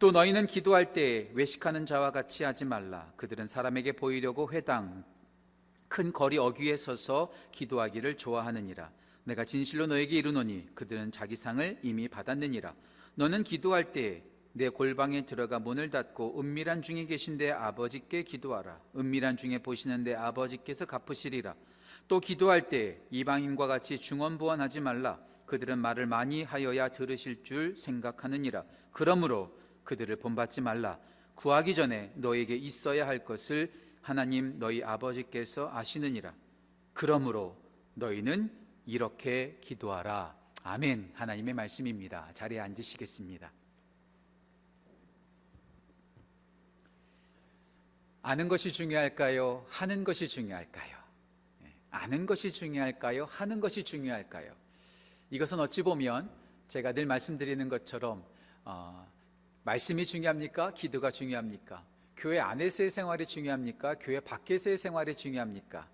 또 너희는 기도할 때에 외식하는 자와 같이 하지 말라. 그들은 사람에게 보이려고 회당 큰 거리 어귀에 서서 기도하기를 좋아하느니라. 내가 진실로 너에게 이르노니 그들은 자기 상을 이미 받았느니라. 너는 기도할 때에 내 골방에 들어가 문을 닫고 은밀한 중에 계신 내 아버지께 기도하라. 은밀한 중에 보시는 내 아버지께서 갚으시리라. 또 기도할 때에 이방인과 같이 중언부언하지 말라. 그들은 말을 많이 하여야 들으실 줄 생각하느니라. 그러므로 그들을 본받지 말라. 구하기 전에 너에게 있어야 할 것을 하나님 너희 아버지께서 아시느니라. 그러므로 너희는 이렇게 기도하라. 아멘. 하나님의 말씀입니다. 자리에 앉으시겠습니다. 아는 것이 중요할까요? 하는 것이 중요할까요? 아는 것이 중요할까요? 하는 것이 중요할까요? 이것은 어찌 보면 제가 늘 말씀드리는 것처럼 말씀이 중요합니까? 기도가 중요합니까? 교회 안에서의 생활이 중요합니까? 교회 밖에서의 생활이 중요합니까?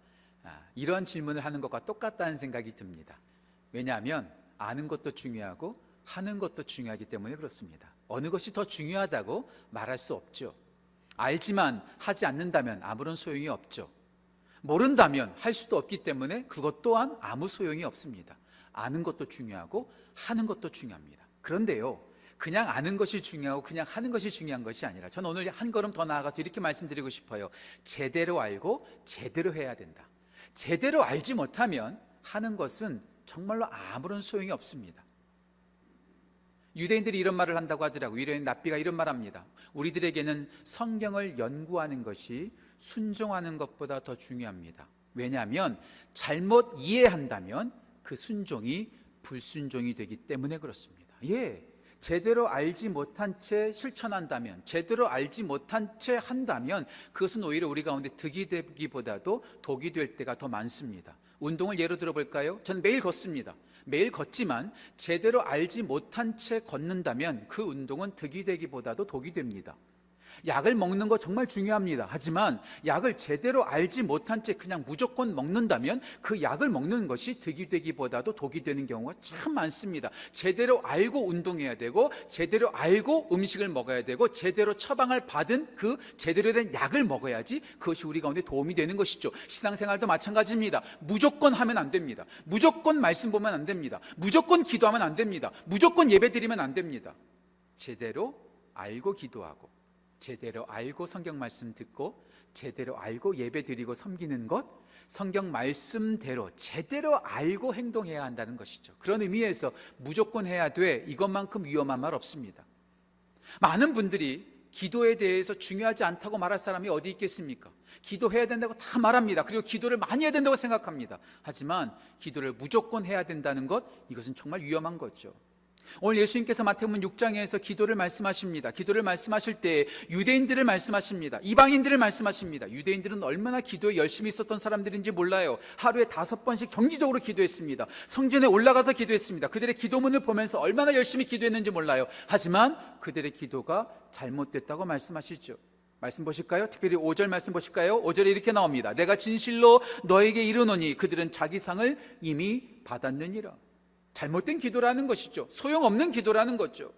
이런 질문을 하는 것과 똑같다는 생각이 듭니다. 왜냐하면 아는 것도 중요하고 하는 것도 중요하기 때문에 그렇습니다. 어느 것이 더 중요하다고 말할 수 없죠. 알지만 하지 않는다면 아무런 소용이 없죠. 모른다면 할 수도 없기 때문에 그것 또한 아무 소용이 없습니다. 아는 것도 중요하고 하는 것도 중요합니다. 그런데요, 그냥 아는 것이 중요하고 그냥 하는 것이 중요한 것이 아니라, 저는 오늘 한 걸음 더 나아가서 이렇게 말씀드리고 싶어요. 제대로 알고 제대로 해야 된다. 제대로 알지 못하면 하는 것은 정말로 아무런 소용이 없습니다. 유대인들이 이런 말을 한다고 하더라고요. 유대인 랍비가 이런 말합니다. 우리들에게는 성경을 연구하는 것이 순종하는 것보다 더 중요합니다. 왜냐하면 잘못 이해한다면 그 순종이 불순종이 되기 때문에 그렇습니다. 예, 제대로 알지 못한 채 실천한다면, 제대로 알지 못한 채 한다면 그것은 오히려 우리 가운데 득이 되기보다도 독이 될 때가 더 많습니다. 운동을 예로 들어볼까요? 전 매일 걷습니다. 매일 걷지만 제대로 알지 못한 채 걷는다면 그 운동은 득이 되기보다도 독이 됩니다. 약을 먹는 거 정말 중요합니다. 하지만 약을 제대로 알지 못한 채 그냥 무조건 먹는다면 그 약을 먹는 것이 득이 되기보다도 독이 되는 경우가 참 많습니다. 제대로 알고 운동해야 되고, 제대로 알고 음식을 먹어야 되고, 제대로 처방을 받은 그 제대로 된 약을 먹어야지 그것이 우리 가운데 도움이 되는 것이죠. 신앙생활도 마찬가지입니다. 무조건 하면 안 됩니다. 무조건 말씀 보면 안 됩니다. 무조건 기도하면 안 됩니다. 무조건 예배 드리면 안 됩니다. 제대로 알고 기도하고, 제대로 알고 성경 말씀 듣고, 제대로 알고 예배 드리고 섬기는 것, 성경 말씀대로 제대로 알고 행동해야 한다는 것이죠. 그런 의미에서 무조건 해야 돼, 이것만큼 위험한 말 없습니다. 많은 분들이 기도에 대해서 중요하지 않다고 말할 사람이 어디 있겠습니까? 기도해야 된다고 다 말합니다. 그리고 기도를 많이 해야 된다고 생각합니다. 하지만 기도를 무조건 해야 된다는 것, 이것은 정말 위험한 거죠. 오늘 예수님께서 마태복음 6장에서 기도를 말씀하십니다. 기도를 말씀하실 때 유대인들을 말씀하십니다. 이방인들을 말씀하십니다. 유대인들은 얼마나 기도에 열심히 있었던 사람들인지 몰라요. 하루에 5번씩 정기적으로 기도했습니다. 성전에 올라가서 기도했습니다. 그들의 기도문을 보면서 얼마나 열심히 기도했는지 몰라요. 하지만 그들의 기도가 잘못됐다고 말씀하시죠. 말씀 보실까요? 특별히 5절 말씀 보실까요? 5절에 이렇게 나옵니다. 내가 진실로 너에게 이르노니 그들은 자기 상을 이미 받았느니라. 잘못된 기도라는 것이죠. 소용없는 기도라는 거죠.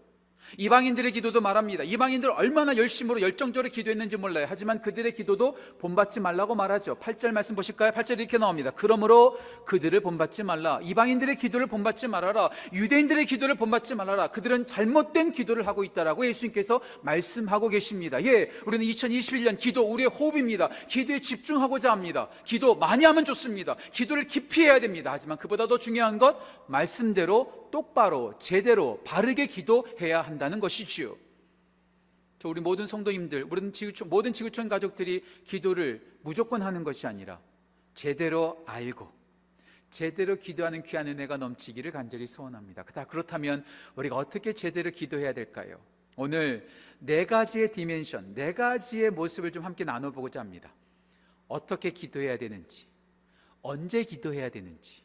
이방인들의 기도도 말합니다. 이방인들 얼마나 열심으로 열정적으로 기도했는지 몰라요. 하지만 그들의 기도도 본받지 말라고 말하죠. 8절 말씀 보실까요? 8절 이렇게 나옵니다. 그러므로 그들을 본받지 말라. 이방인들의 기도를 본받지 말아라. 유대인들의 기도를 본받지 말아라. 그들은 잘못된 기도를 하고 있다라고 예수님께서 말씀하고 계십니다. 예, 우리는 2021년 기도 우리의 호흡입니다. 기도에 집중하고자 합니다. 기도 많이 하면 좋습니다. 기도를 깊이 해야 됩니다. 하지만 그보다 더 중요한 것, 말씀대로 똑바로 제대로 바르게 기도해야 합니다. 다는 것이지요. 저 우리 모든 성도님들, 모든 지구촌 가족들이 기도를 무조건 하는 것이 아니라 제대로 알고 제대로 기도하는 귀한 은혜가 넘치기를 간절히 소원합니다. 그렇다면 우리가 어떻게 제대로 기도해야 될까요? 오늘 4가지의 디멘션, 4가지의 모습을 좀 함께 나눠보고자 합니다. 어떻게 기도해야 되는지, 언제 기도해야 되는지,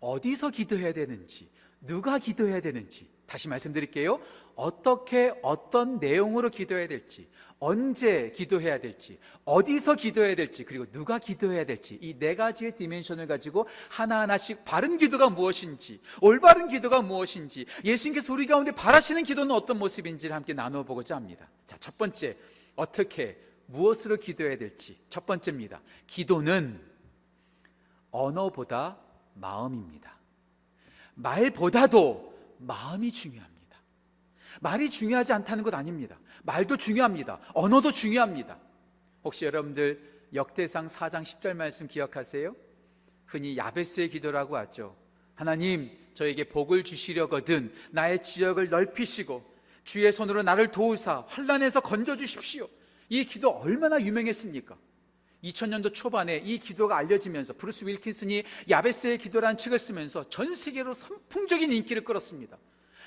어디서 기도해야 되는지, 누가 기도해야 되는지, 다시 말씀드릴게요. 어떻게, 어떤 내용으로 기도해야 될지, 언제 기도해야 될지, 어디서 기도해야 될지, 그리고 누가 기도해야 될지, 이 네 가지의 디멘션을 가지고 하나하나씩 바른 기도가 무엇인지, 올바른 기도가 무엇인지, 예수님께서 우리 가운데 바라시는 기도는 어떤 모습인지를 함께 나눠보고자 합니다. 자, 첫 번째, 어떻게, 무엇으로 기도해야 될지. 첫 번째입니다. 기도는 언어보다 마음입니다. 말보다도 마음이 중요합니다. 말이 중요하지 않다는 것 아닙니다. 말도 중요합니다. 언어도 중요합니다. 혹시 여러분들 역대상 4장 10절 말씀 기억하세요? 흔히 야베스의 기도라고 하죠. 하나님, 저에게 복을 주시려거든 나의 지역을 넓히시고 주의 손으로 나를 도우사 환난에서 건져주십시오. 이 기도 얼마나 유명했습니까? 2000년도 초반에 이 기도가 알려지면서 브루스 윌킨슨이 야베스의 기도라는 책을 쓰면서 전 세계로 선풍적인 인기를 끌었습니다.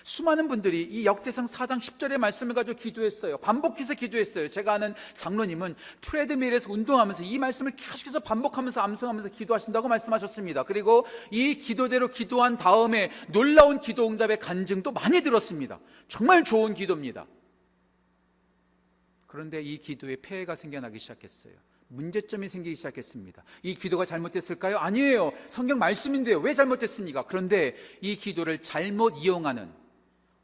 수많은 분들이 이 역대상 4장 10절의 말씀을 가지고 기도했어요. 반복해서 기도했어요. 제가 아는 장로님은 트레드밀에서 운동하면서 이 말씀을 계속해서 반복하면서 암송하면서 기도하신다고 말씀하셨습니다. 그리고 이 기도대로 기도한 다음에 놀라운 기도 응답의 간증도 많이 들었습니다. 정말 좋은 기도입니다. 그런데 이 기도에 폐해가 생겨나기 시작했어요. 문제점이 생기기 시작했습니다. 이 기도가 잘못됐을까요? 아니에요. 성경 말씀인데요. 왜 잘못됐습니까? 그런데 이 기도를 잘못 이용하는,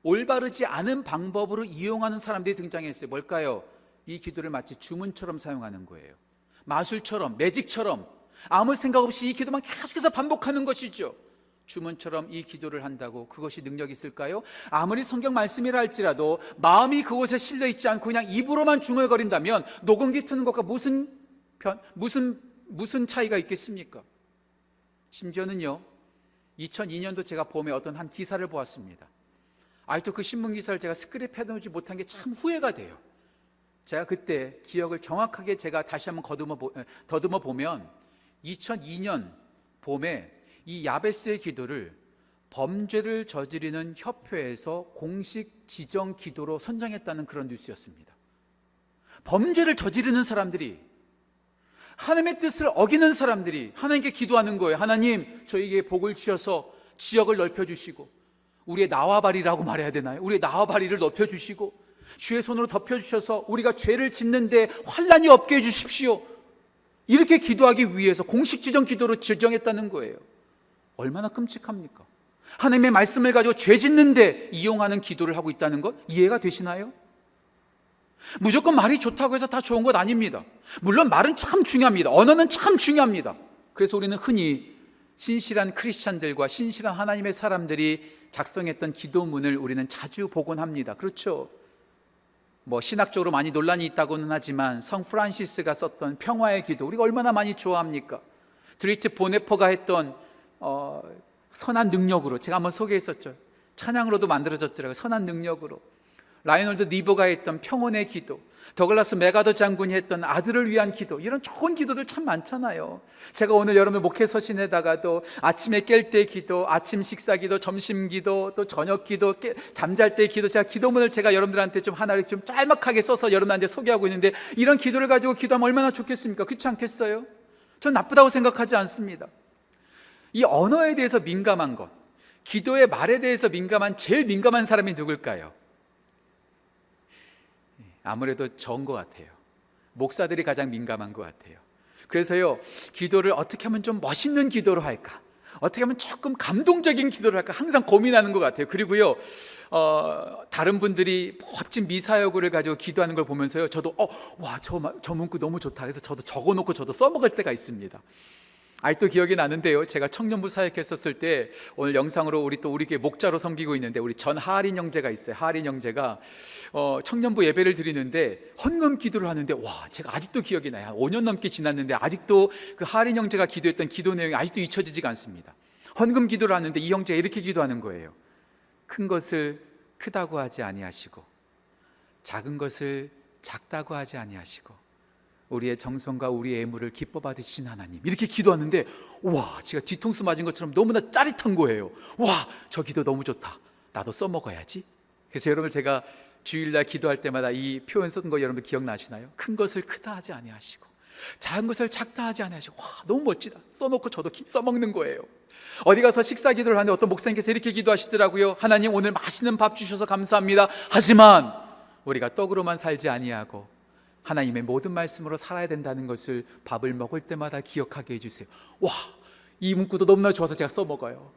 올바르지 않은 방법으로 이용하는 사람들이 등장했어요. 뭘까요? 이 기도를 마치 주문처럼 사용하는 거예요. 마술처럼, 매직처럼, 아무 생각 없이 이 기도만 계속해서 반복하는 것이죠. 주문처럼 이 기도를 한다고 그것이 능력이 있을까요? 아무리 성경 말씀이라 할지라도 마음이 그곳에 실려 있지 않고 그냥 입으로만 중얼거린다면 녹음기 트는 것과 무슨 차이가 있겠습니까? 심지어는요, 2002년도 제가 봄에 어떤 한 기사를 보았습니다. 아직도 그 신문 기사를 제가 스크랩해 놓지 못한 게 참 후회가 돼요. 제가 그때 기억을 정확하게 제가 다시 한번 더듬어 보면 2002년 봄에 이 야베스의 기도를 범죄를 저지르는 협회에서 공식 지정 기도로 선정했다는 그런 뉴스였습니다. 범죄를 저지르는 사람들이, 하나님의 뜻을 어기는 사람들이 하나님께 기도하는 거예요. 하나님, 저에게 복을 주셔서 지역을 넓혀주시고, 우리의 나와바리라고 말해야 되나요? 우리의 나와바리를 넓혀주시고, 주의 손으로 덮여주셔서 우리가 죄를 짓는데 환란이 없게 해주십시오. 이렇게 기도하기 위해서 공식 지정 기도로 지정했다는 거예요. 얼마나 끔찍합니까? 하나님의 말씀을 가지고 죄 짓는데 이용하는 기도를 하고 있다는 것 이해가 되시나요? 무조건 말이 좋다고 해서 다 좋은 것 아닙니다. 물론 말은 참 중요합니다. 언어는 참 중요합니다. 그래서 우리는 흔히 신실한 크리스찬들과 신실한 하나님의 사람들이 작성했던 기도문을 우리는 자주 보곤 합니다. 그렇죠? 뭐 신학적으로 많이 논란이 있다고는 하지만 성 프란시스가 썼던 평화의 기도, 우리가 얼마나 많이 좋아합니까? 드리트 보네퍼가 했던 선한 능력으로, 제가 한번 소개했었죠. 찬양으로도 만들어졌더라고요. 선한 능력으로. 라이놀드 니버가 했던 평온의 기도, 더글라스 메가더 장군이 했던 아들을 위한 기도, 이런 좋은 기도들 참 많잖아요. 제가 오늘 여러분의 목회 서신에다가도 아침에 깰 때 기도, 아침 식사 기도, 점심 기도, 또 저녁 기도, 잠잘 때 기도, 제가 기도문을 제가 여러분들한테 좀 하나를 좀 짤막하게 써서 여러분한테 소개하고 있는데, 이런 기도를 가지고 기도하면 얼마나 좋겠습니까? 그렇지 않겠어요? 전 나쁘다고 생각하지 않습니다. 이 언어에 대해서 민감한 것, 기도의 말에 대해서 제일 민감한 사람이 누굴까요? 아무래도 저인 것 같아요. 목사들이 가장 민감한 것 같아요. 그래서요, 기도를 어떻게 하면 좀 멋있는 기도로 할까, 어떻게 하면 조금 감동적인 기도를 할까 항상 고민하는 것 같아요. 그리고요, 다른 분들이 멋진 미사여구를 가지고 기도하는 걸 보면서요, 저도 와, 저 문구 너무 좋다 해서 저도 적어놓고 저도 써먹을 때가 있습니다. 아직도 기억이 나는데요, 제가 청년부 사역했었을 때, 오늘 영상으로 우리 또 우리 교회 목자로 섬기고 있는데 우리 전하린 형제가 있어요. 하린 형제가 청년부 예배를 드리는데 헌금 기도를 하는데, 와, 제가 아직도 기억이 나요. 한 5년 넘게 지났는데 아직도 그 하린 형제가 기도했던 기도 내용이 아직도 잊혀지지가 않습니다. 헌금 기도를 하는데 이 형제가 이렇게 기도하는 거예요. 큰 것을 크다고 하지 아니하시고 작은 것을 작다고 하지 아니하시고 우리의 정성과 우리의 애물을 기뻐 받으신 하나님, 이렇게 기도하는데, 와, 제가 뒤통수 맞은 것처럼 너무나 짜릿한 거예요. 와, 저 기도 너무 좋다, 나도 써먹어야지. 그래서 여러분, 제가 주일날 기도할 때마다 이 표현 썼던 거 여러분 기억나시나요? 큰 것을 크다 하지 아니하시고 작은 것을 작다 하지 아니하시고, 와, 너무 멋지다, 써놓고 저도 써먹는 거예요. 어디 가서 식사 기도를 하는데 어떤 목사님께서 이렇게 기도하시더라고요. 하나님, 오늘 맛있는 밥 주셔서 감사합니다. 하지만 우리가 떡으로만 살지 아니하고 하나님의 모든 말씀으로 살아야 된다는 것을 밥을 먹을 때마다 기억하게 해주세요. 와, 이 문구도 너무나 좋아서 제가 써먹어요.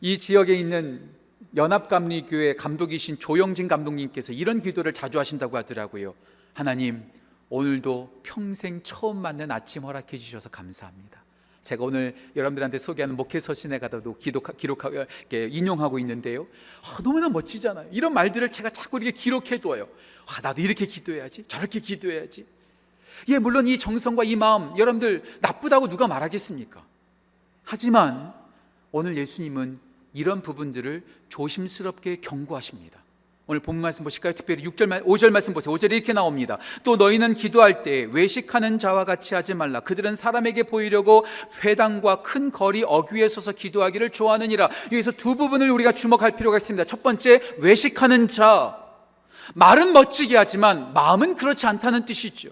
이 지역에 있는 연합감리교회 감독이신 조영진 감독님께서 이런 기도를 자주 하신다고 하더라고요. 하나님, 오늘도 평생 처음 맞는 아침 허락해 주셔서 감사합니다. 제가 오늘 여러분들한테 소개하는 목회서신에 가서도 기록하고 인용하고 있는데요, 너무나 멋지잖아요. 이런 말들을 제가 자꾸 이렇게 기록해둬요. 나도 이렇게 기도해야지, 저렇게 기도해야지. 예, 물론 이 정성과 이 마음 여러분들 나쁘다고 누가 말하겠습니까? 하지만 오늘 예수님은 이런 부분들을 조심스럽게 경고하십니다. 오늘 본문 말씀 보실까요? 특별히 5절 말씀 보세요. 5절에 이렇게 나옵니다. 또 너희는 기도할 때 외식하는 자와 같이 하지 말라. 그들은 사람에게 보이려고 회당과 큰 거리 어귀에 서서 기도하기를 좋아하느니라. 여기서 두 부분을 우리가 주목할 필요가 있습니다. 첫 번째, 외식하는 자. 말은 멋지게 하지만 마음은 그렇지 않다는 뜻이죠.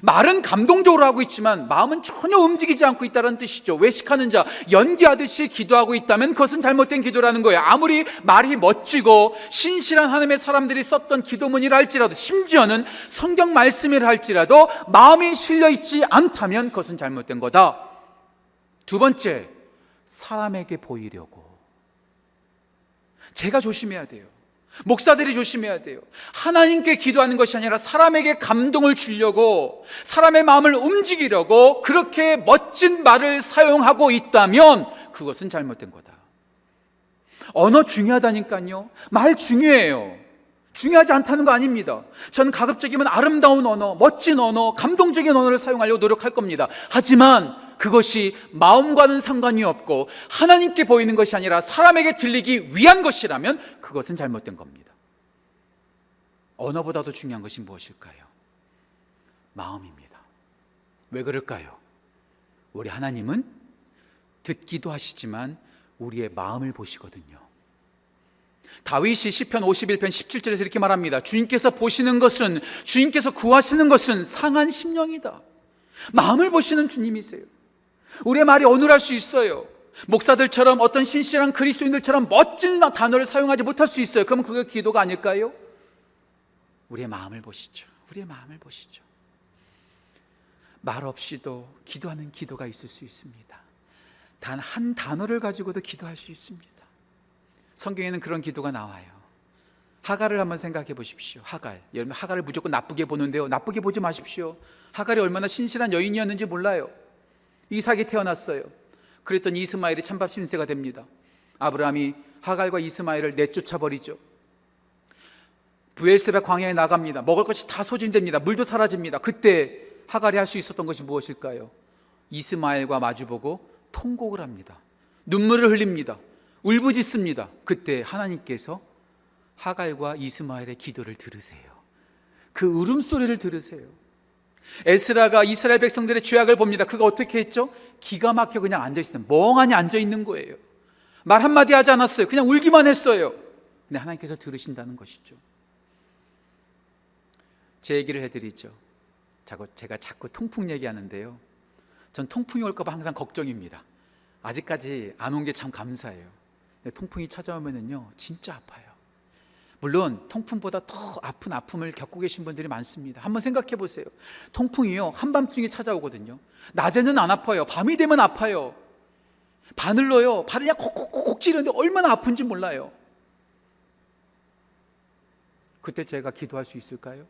말은 감동적으로 하고 있지만 마음은 전혀 움직이지 않고 있다는 뜻이죠. 외식하는 자, 연기하듯이 기도하고 있다면 그것은 잘못된 기도라는 거예요. 아무리 말이 멋지고 신실한 하나님의 사람들이 썼던 기도문이라 할지라도, 심지어는 성경 말씀이라 할지라도 마음이 실려있지 않다면 그것은 잘못된 거다. 두 번째, 사람에게 보이려고. 제가 조심해야 돼요. 목사들이 조심해야 돼요. 하나님께 기도하는 것이 아니라 사람에게 감동을 주려고, 사람의 마음을 움직이려고 그렇게 멋진 말을 사용하고 있다면 그것은 잘못된 거다. 언어 중요하다니까요. 말 중요해요. 중요하지 않다는 거 아닙니다. 저는 가급적이면 아름다운 언어, 멋진 언어, 감동적인 언어를 사용하려고 노력할 겁니다. 하지만 그것이 마음과는 상관이 없고 하나님께 보이는 것이 아니라 사람에게 들리기 위한 것이라면 그것은 잘못된 겁니다. 언어보다도 중요한 것이 무엇일까요? 마음입니다. 왜 그럴까요? 우리 하나님은 듣기도 하시지만 우리의 마음을 보시거든요. 다윗이 시편 51편 17절에서 이렇게 말합니다. 주님께서 보시는 것은, 주님께서 구하시는 것은 상한 심령이다. 마음을 보시는 주님이세요. 우리의 말이 어눌할 수 있어요. 목사들처럼, 어떤 신실한 그리스도인들처럼 멋진 단어를 사용하지 못할 수 있어요. 그럼 그게 기도가 아닐까요? 우리의 마음을 보시죠. 우리의 마음을 보시죠. 말 없이도 기도하는 기도가 있을 수 있습니다. 단 한 단어를 가지고도 기도할 수 있습니다. 성경에는 그런 기도가 나와요. 하갈을 한번 생각해 보십시오. 하갈. 여러분, 하갈을 무조건 나쁘게 보는데요, 나쁘게 보지 마십시오. 하갈이 얼마나 신실한 여인이었는지 몰라요. 이삭이 태어났어요. 그랬더니 이스마엘이 찬밥 신세가 됩니다. 아브라함이 하갈과 이스마엘을 내쫓아버리죠. 브엘세바 광야에 나갑니다. 먹을 것이 다 소진됩니다. 물도 사라집니다. 그때 하갈이 할 수 있었던 것이 무엇일까요? 이스마엘과 마주보고 통곡을 합니다. 눈물을 흘립니다. 울부짖습니다. 그때 하나님께서 하갈과 이스마엘의 기도를 들으세요. 그 울음소리를 들으세요. 에스라가 이스라엘 백성들의 죄악을 봅니다. 그가 어떻게 했죠? 기가 막혀 그냥 앉아있어요. 멍하니 앉아있는 거예요. 말 한마디 하지 않았어요. 그냥 울기만 했어요. 근데 하나님께서 들으신다는 것이죠. 제 얘기를 해드리죠. 제가 자꾸 통풍 얘기하는데요, 전 통풍이 올까 봐 항상 걱정입니다. 아직까지 안 온 게 참 감사해요. 근데 통풍이 찾아오면은요 진짜 아파요. 물론 통풍보다 더 아픈 아픔을 겪고 계신 분들이 많습니다. 한번 생각해 보세요. 통풍이요, 한밤중에 찾아오거든요. 낮에는 안 아파요. 밤이 되면 아파요. 바늘로요, 발을 그냥 콕콕콕 찌르는데 얼마나 아픈지 몰라요. 그때 제가 기도할 수 있을까요?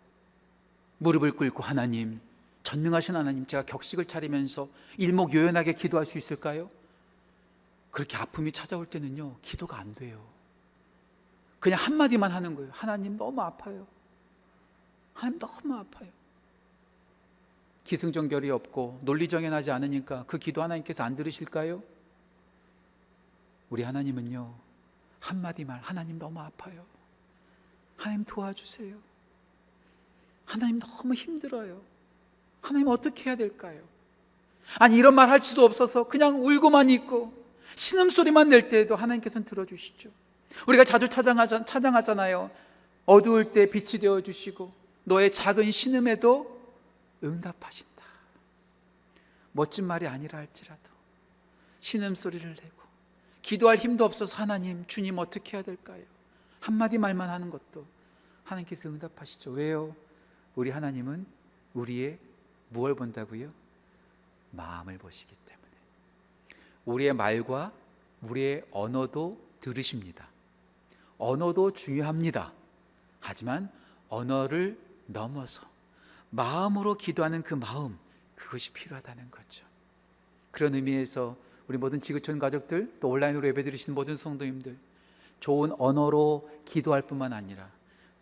무릎을 꿇고, 하나님, 전능하신 하나님, 제가 격식을 차리면서 일목요연하게 기도할 수 있을까요? 그렇게 아픔이 찾아올 때는요 기도가 안 돼요. 그냥 한마디만 하는 거예요. 하나님, 너무 아파요. 하나님, 너무 아파요. 기승전결이 없고 논리정연하지 않으니까 그 기도 하나님께서 안 들으실까요? 우리 하나님은요 한마디 말, 하나님 너무 아파요. 하나님 도와주세요. 하나님 너무 힘들어요. 하나님 어떻게 해야 될까요? 아니, 이런 말 할지도 없어서 그냥 울고만 있고 신음소리만 낼 때에도 하나님께서는 들어주시죠. 우리가 자주 찬양하잖아요. 어두울 때 빛이 되어주시고 너의 작은 신음에도 응답하신다. 멋진 말이 아니라 할지라도 신음소리를 내고 기도할 힘도 없어서 하나님, 주님 어떻게 해야 될까요? 한마디 말만 하는 것도 하나님께서 응답하시죠. 왜요? 우리 하나님은 우리의 무엇을 본다고요? 마음을 보시기 때문에 우리의 말과 우리의 언어도 들으십니다. 언어도 중요합니다. 하지만 언어를 넘어서 마음으로 기도하는 그 마음, 그것이 필요하다는 거죠. 그런 의미에서 우리 모든 지구촌 가족들, 또 온라인으로 예배드리시는 모든 성도님들, 좋은 언어로 기도할 뿐만 아니라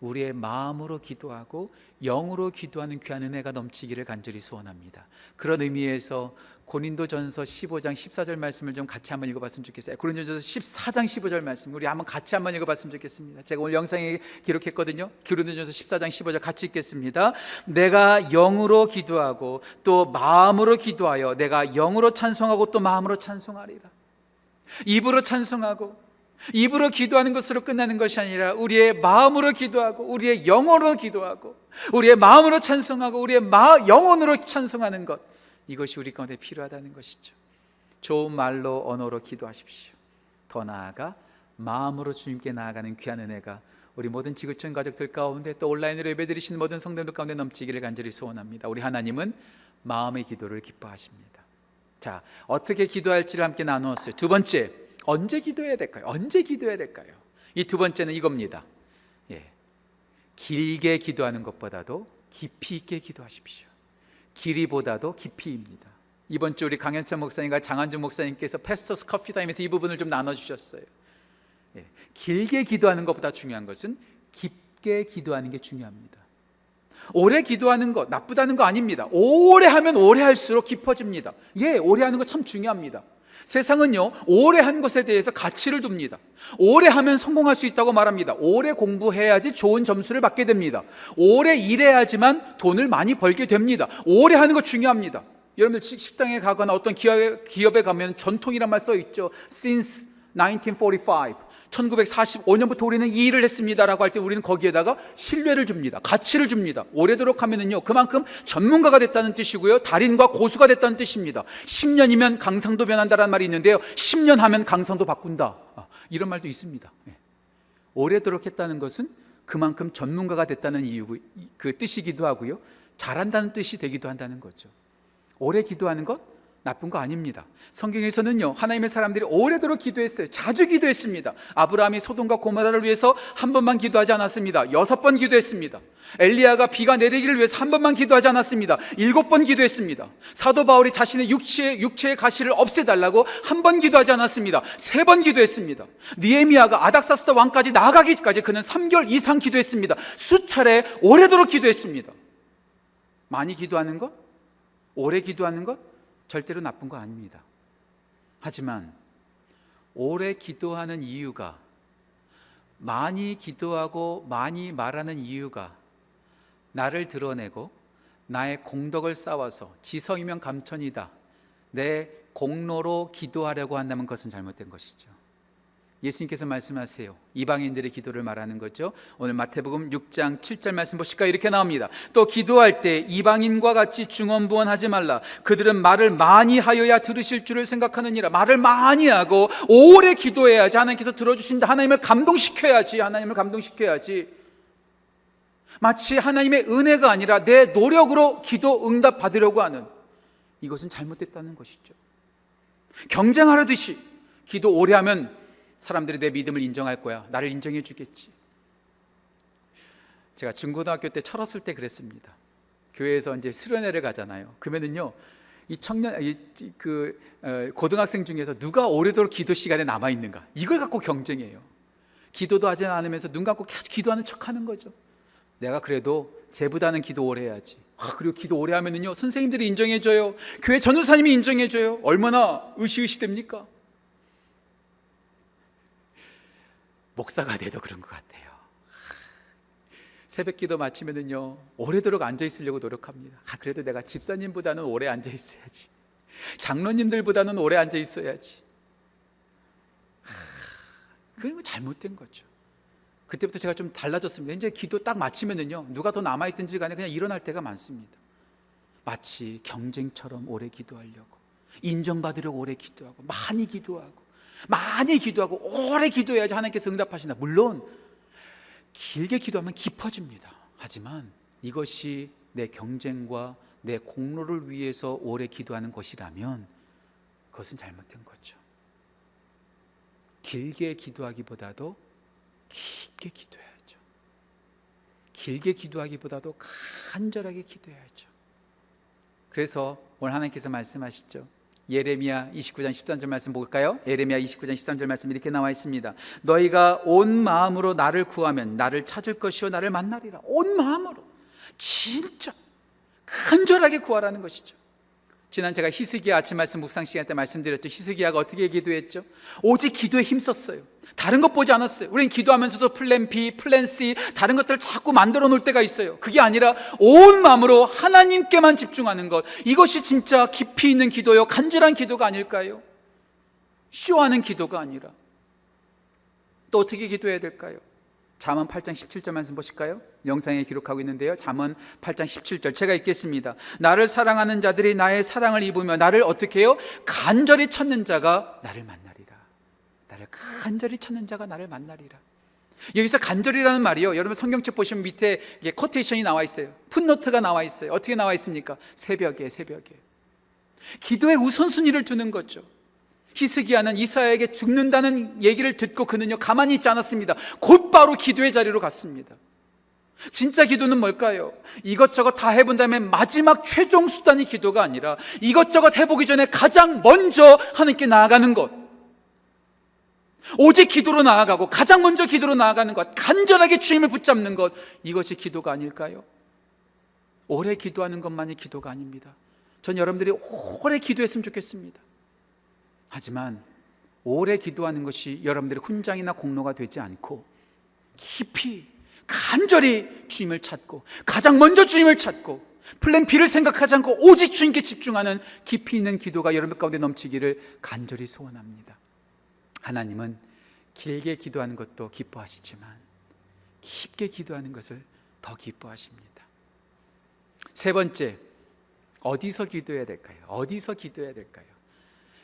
우리의 마음으로 기도하고 영으로 기도하는 귀한 은혜가 넘치기를 간절히 소원합니다. 그런 의미에서 고린도전서 15장 14절 말씀을 좀 같이 한번 읽어봤으면 좋겠어요. 고린도전서 14장 15절 말씀 우리 한번 같이 한번 읽어봤으면 좋겠습니다. 제가 오늘 영상에 기록했거든요. 고린도전서 14장 15절 같이 읽겠습니다. 내가 영으로 기도하고 또 마음으로 기도하여 내가 영으로 찬송하고 또 마음으로 찬송하리라. 입으로 찬송하고 입으로 기도하는 것으로 끝나는 것이 아니라 우리의 마음으로 기도하고 우리의 영혼으로 기도하고 우리의 마음으로 찬송하고 우리의 영혼으로 찬송하는 것, 이것이 우리 가운데 필요하다는 것이죠. 좋은 말로 언어로 기도하십시오. 더 나아가 마음으로 주님께 나아가는 귀한 은혜가 우리 모든 지구촌 가족들 가운데 또 온라인으로 예배드리시는 모든 성도들 가운데 넘치기를 간절히 소원합니다. 우리 하나님은 마음의 기도를 기뻐하십니다. 자, 어떻게 기도할지를 함께 나누었어요. 두 번째, 언제 기도해야 될까요? 이 두 번째는 이겁니다. 길게 기도하는 것보다도 깊이 있게 기도하십시오. 길이보다도 깊이입니다. 이번 주 우리 강현찬 목사님과 장한준 목사님께서 패스터스 커피타임에서 이 부분을 좀 나눠주셨어요. 길게 기도하는 것보다 중요한 것은 깊게 기도하는 게 중요합니다. 오래 기도하는 것 나쁘다는 거 아닙니다. 오래 하면 오래 할수록 깊어집니다. 오래 하는 거 참 중요합니다. 세상은요, 오래 한 것에 대해서 가치를 둡니다. 오래 하면 성공할 수 있다고 말합니다. 오래 공부해야지 좋은 점수를 받게 됩니다. 오래 일해야지만 돈을 많이 벌게 됩니다. 오래 하는 거 중요합니다. 여러분들 식당에 가거나 어떤 기업에 가면 전통이란 말 써 있죠. Since 1945, 1945년부터 우리는 이 일을 했습니다라고 할 때 우리는 거기에다가 신뢰를 줍니다. 가치를 줍니다. 오래도록 하면은요, 그만큼 전문가가 됐다는 뜻이고요, 달인과 고수가 됐다는 뜻입니다. 10년이면 강상도 변한다라는 말이 있는데요, 10년 하면 강상도 바꾼다, 이런 말도 있습니다. 오래도록 했다는 것은 그만큼 전문가가 됐다는 이유고, 그 뜻이기도 하고요, 잘한다는 뜻이 되기도 한다는 거죠. 오래 기도하는 것 나쁜 거 아닙니다. 성경에서는요, 하나님의 사람들이 오래도록 기도했어요. 자주 기도했습니다. 아브라함이 소돔과 고모라를 위해서 한 번만 기도하지 않았습니다. 6번 기도했습니다. 엘리야가 비가 내리기를 위해서 한 번만 기도하지 않았습니다. 7번 기도했습니다. 사도 바울이 자신의 육체의 가시를 없애달라고 한 번 기도하지 않았습니다. 3번 기도했습니다. 느헤미야가 아닥사스다 왕까지 나아가기까지 그는 3개월 이상 기도했습니다. 수차례 오래도록 기도했습니다. 많이 기도하는 것, 오래 기도하는 것 절대로 나쁜 거 아닙니다. 하지만 오래 기도하는 이유가, 많이 기도하고 많이 말하는 이유가 나를 드러내고 나의 공덕을 쌓아서 지성이면 감천이다, 내 공로로 기도하려고 한다면 그것은 잘못된 것이죠. 예수님께서 말씀하세요. 이방인들의 기도를 말하는 거죠. 오늘 마태복음 6장 7절 말씀 보실까요? 이렇게 나옵니다. 또 기도할 때 이방인과 같이 중언부언하지 말라. 그들은 말을 많이 하여야 들으실 줄을 생각하느니라. 말을 많이 하고 오래 기도해야지 하나님께서 들어주신다. 하나님을 감동시켜야지. 마치 하나님의 은혜가 아니라 내 노력으로 기도 응답 받으려고 하는, 이것은 잘못됐다는 것이죠. 경쟁하려듯이 기도 오래 하면 사람들이 내 믿음을 인정할 거야, 나를 인정해 주겠지. 제가 중고등학교 때 철없을 때 그랬습니다. 교회에서 이제 수련회를 가잖아요. 그러면은요, 고등학생 중에서 누가 오래도록 기도 시간에 남아 있는가, 이걸 갖고 경쟁해요. 기도도 하지 않으면서 눈 감고 계속 기도하는 척하는 거죠. 내가 그래도 쟤보다는 기도 오래 해야지. 그리고 기도 오래 하면은요, 선생님들이 인정해 줘요. 교회 전도사님이 인정해 줘요. 얼마나 으시으시 됩니까? 목사가 돼도 그런 것 같아요. 새벽기도 마치면은요, 오래도록 앉아 있으려고 노력합니다. 그래도 내가 집사님보다는 오래 앉아 있어야지. 장로님들보다는 오래 앉아 있어야지. 그게 잘못된 거죠. 그때부터 제가 좀 달라졌습니다. 이제 기도 딱 마치면은요, 누가 더 남아 있든지 간에 그냥 일어날 때가 많습니다. 마치 경쟁처럼 오래 기도하려고, 인정받으려고 오래 기도하고 많이 기도하고 오래 기도해야지 하나님께서 응답하신다. 물론 길게 기도하면 깊어집니다. 하지만 이것이 내 경쟁과 내 공로를 위해서 오래 기도하는 것이라면 그것은 잘못된 거죠. 길게 기도하기보다도 깊게 기도해야죠. 길게 기도하기보다도 간절하게 기도해야죠. 그래서 오늘 하나님께서 말씀하시죠. 예레미야 29장 13절 말씀 볼까요? 예레미야 29장 13절 말씀 이렇게 나와 있습니다. 너희가 온 마음으로 나를 구하면 나를 찾을 것이요 나를 만나리라. 온 마음으로 진짜 간절하게 구하라는 것이죠. 지난 제가 히스기야 아침 말씀 묵상 시간 때 말씀드렸죠. 히스기야가 어떻게 기도했죠? 오직 기도에 힘썼어요. 다른 것 보지 않았어요. 우린 기도하면서도 플랜 B, 플랜 C 다른 것들을 자꾸 만들어 놓을 때가 있어요. 그게 아니라 온 마음으로 하나님께만 집중하는 것, 이것이 진짜 깊이 있는 기도요 간절한 기도가 아닐까요? 쇼하는 기도가 아니라. 또 어떻게 기도해야 될까요? 잠언 8장 17절 말씀 보실까요? 영상에 기록하고 있는데요. 잠언 8장 17절 제가 읽겠습니다. 나를 사랑하는 자들이 나의 사랑을 입으며 나를 어떻게 해요? 간절히 찾는 자가 나를 만나리라. 나를 간절히 찾는 자가 나를 만나리라. 여기서 간절이라는 말이요, 여러분 성경책 보시면 밑에 이게 코테이션이 나와 있어요. 풋노트가 나와 있어요. 어떻게 나와 있습니까? 새벽에 기도의 우선순위를 두는 거죠. 히스기야는 이사야에게 죽는다는 얘기를 듣고 그는요 가만히 있지 않았습니다. 곧바로 기도의 자리로 갔습니다. 진짜 기도는 뭘까요? 이것저것 다 해본 다음에 마지막 최종 수단이 기도가 아니라 이것저것 해보기 전에 가장 먼저 하나님께 나아가는 것, 오직 기도로 나아가고 가장 먼저 기도로 나아가는 것, 간절하게 주님을 붙잡는 것, 이것이 기도가 아닐까요? 오래 기도하는 것만이 기도가 아닙니다. 전 여러분들이 오래 기도했으면 좋겠습니다. 하지만 오래 기도하는 것이 여러분들의 훈장이나 공로가 되지 않고 깊이 간절히 주님을 찾고 가장 먼저 주님을 찾고 플랜 B를 생각하지 않고 오직 주님께 집중하는 깊이 있는 기도가 여러분 가운데 넘치기를 간절히 소원합니다. 하나님은 길게 기도하는 것도 기뻐하시지만 깊게 기도하는 것을 더 기뻐하십니다. 세 번째, 어디서 기도해야 될까요?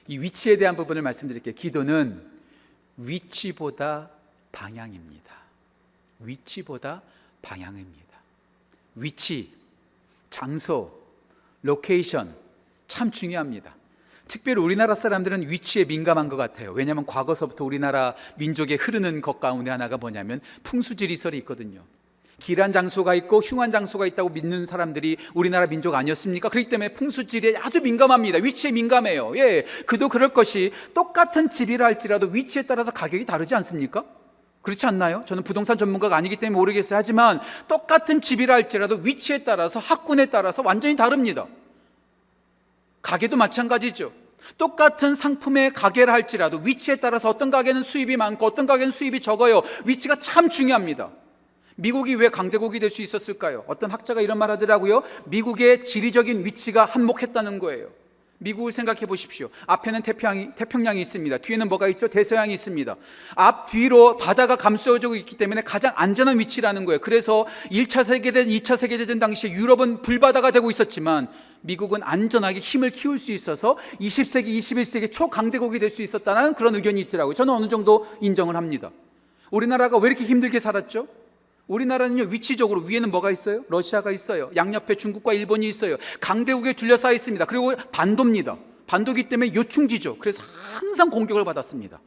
이 위치에 대한 부분을 말씀드릴게요. 기도는 위치보다 방향입니다. 위치, 장소, 로케이션 참 중요합니다. 특별히 우리나라 사람들은 위치에 민감한 것 같아요. 왜냐하면 과거서부터 우리나라 민족에 흐르는 것 가운데 하나가 뭐냐면 풍수지리설이 있거든요. 길한 장소가 있고 흉한 장소가 있다고 믿는 사람들이 우리나라 민족 아니었습니까? 그렇기 때문에 풍수지리에 아주 민감합니다. 위치에 민감해요. 예, 그도 그럴 것이 똑같은 집이라 할지라도 위치에 따라서 가격이 다르지 않습니까? 그렇지 않나요? 저는 부동산 전문가가 아니기 때문에 모르겠어요. 하지만 똑같은 집이라 할지라도 위치에 따라서, 학군에 따라서 완전히 다릅니다. 가게도 마찬가지죠. 똑같은 상품의 가게를 할지라도 위치에 따라서 어떤 가게는 수입이 많고 어떤 가게는 수입이 적어요. 위치가 참 중요합니다. 미국이 왜 강대국이 될 수 있었을까요? 어떤 학자가 이런 말 하더라고요. 미국의 지리적인 위치가 한몫했다는 거예요. 미국을 생각해 보십시오. 앞에는 태평양이 있습니다. 뒤에는 뭐가 있죠? 대서양이 있습니다. 앞, 뒤로 바다가 감싸지고 있기 때문에 가장 안전한 위치라는 거예요. 그래서 1차 세계대전, 2차 세계대전 당시에 유럽은 불바다가 되고 있었지만 미국은 안전하게 힘을 키울 수 있어서 20세기, 21세기 초강대국이 될 수 있었다는 그런 의견이 있더라고요. 저는 어느 정도 인정을 합니다. 우리나라가 왜 이렇게 힘들게 살았죠? 우리나라는요, 위치적으로 위에는 뭐가 있어요? 러시아가 있어요. 양옆에 중국과 일본이 있어요. 강대국에 둘러싸여 있습니다. 그리고 반도입니다. 반도기 때문에 요충지죠. 그래서 항상 공격을 받았습니다.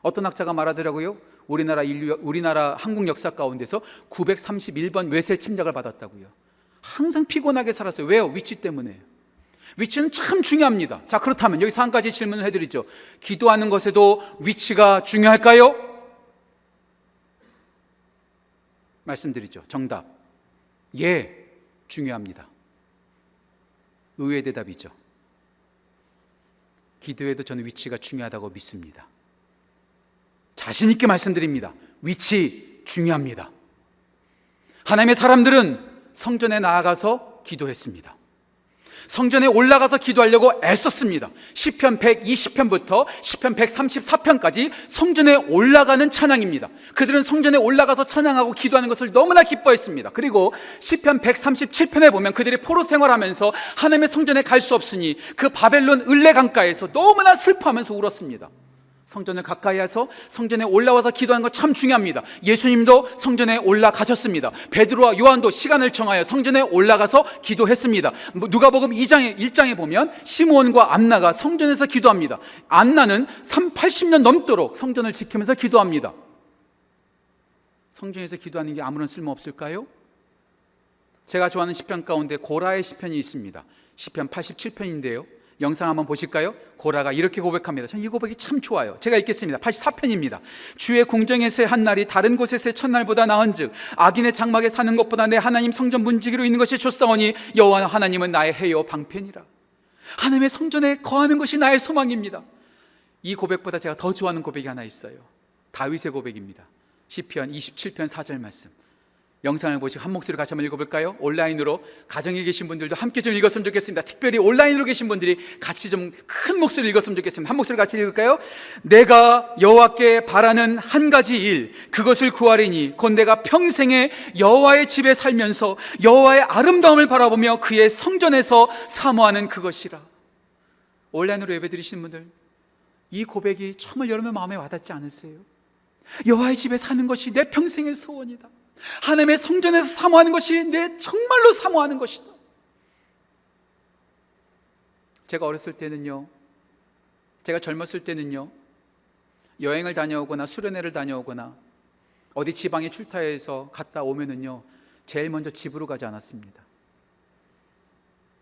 어떤 학자가 말하더라고요. 우리나라 한국 역사 가운데서 931번 외세 침략을 받았다고요. 항상 피곤하게 살았어요. 왜요? 위치 때문에. 위치는 참 중요합니다. 자, 그렇다면 여기서 한 가지 질문을 해드리죠. 기도하는 것에도 위치가 중요할까요? 말씀드리죠. 정답. 예, 중요합니다. 의외의 대답이죠. 기도에도 저는 위치가 중요하다고 믿습니다. 자신 있게 말씀드립니다. 위치 중요합니다. 하나님의 사람들은 성전에 나아가서 기도했습니다. 성전에 올라가서 기도하려고 애썼습니다. 시편 120편부터 시편 134편까지 성전에 올라가는 찬양입니다. 그들은 성전에 올라가서 찬양하고 기도하는 것을 너무나 기뻐했습니다. 그리고 시편 137편에 보면 그들이 포로 생활하면서 하나님의 성전에 갈 수 없으니 그 바벨론 을레 강가에서 너무나 슬퍼하면서 울었습니다. 성전을 가까이에서 성전에 올라와서 기도하는 것 참 중요합니다. 예수님도 성전에 올라가셨습니다. 베드로와 요한도 시간을 정하여 성전에 올라가서 기도했습니다. 누가복음 1장에 보면 시므온과 안나가 성전에서 기도합니다. 안나는 80년 넘도록 성전을 지키면서 기도합니다. 성전에서 기도하는 게 아무런 쓸모 없을까요? 제가 좋아하는 시편 가운데 고라의 시편이 있습니다. 시편 87편인데요, 영상 한번 보실까요? 고라가 이렇게 고백합니다. 전 이 고백이 참 좋아요. 제가 읽겠습니다. 84편입니다. 주의 궁정에서의 한 날이 다른 곳에서의 첫날보다 나은즉 악인의 장막에 사는 것보다 내 하나님 성전 문지기로 있는 것이 좋사오니 여호와 하나님은 나의 해요 방편이라. 하나님의 성전에 거하는 것이 나의 소망입니다. 이 고백보다 제가 더 좋아하는 고백이 하나 있어요. 다윗의 고백입니다. 시편 27편 4절 말씀, 영상을 보시고 한 목소리로 같이 한번 읽어볼까요? 온라인으로 가정에 계신 분들도 함께 좀 읽었으면 좋겠습니다. 특별히 온라인으로 계신 분들이 같이 좀 큰 목소리로 읽었으면 좋겠습니다. 한 목소리로 같이 읽을까요? 내가 여호와께 바라는 한 가지 일, 그것을 구하리니 곧 내가 평생에 여호와의 집에 살면서 여호와의 아름다움을 바라보며 그의 성전에서 사모하는 그것이라. 온라인으로 예배드리시는 분들, 이 고백이 정말 여러분의 마음에 와닿지 않으세요? 여호와의 집에 사는 것이 내 평생의 소원이다. 하나님의 성전에서 사모하는 것이 내 정말로 사모하는 것이다. 제가 어렸을 때는요, 제가 젊었을 때는요, 여행을 다녀오거나 수련회를 다녀오거나 어디 지방에 출타해서 갔다 오면은요, 제일 먼저 집으로 가지 않았습니다.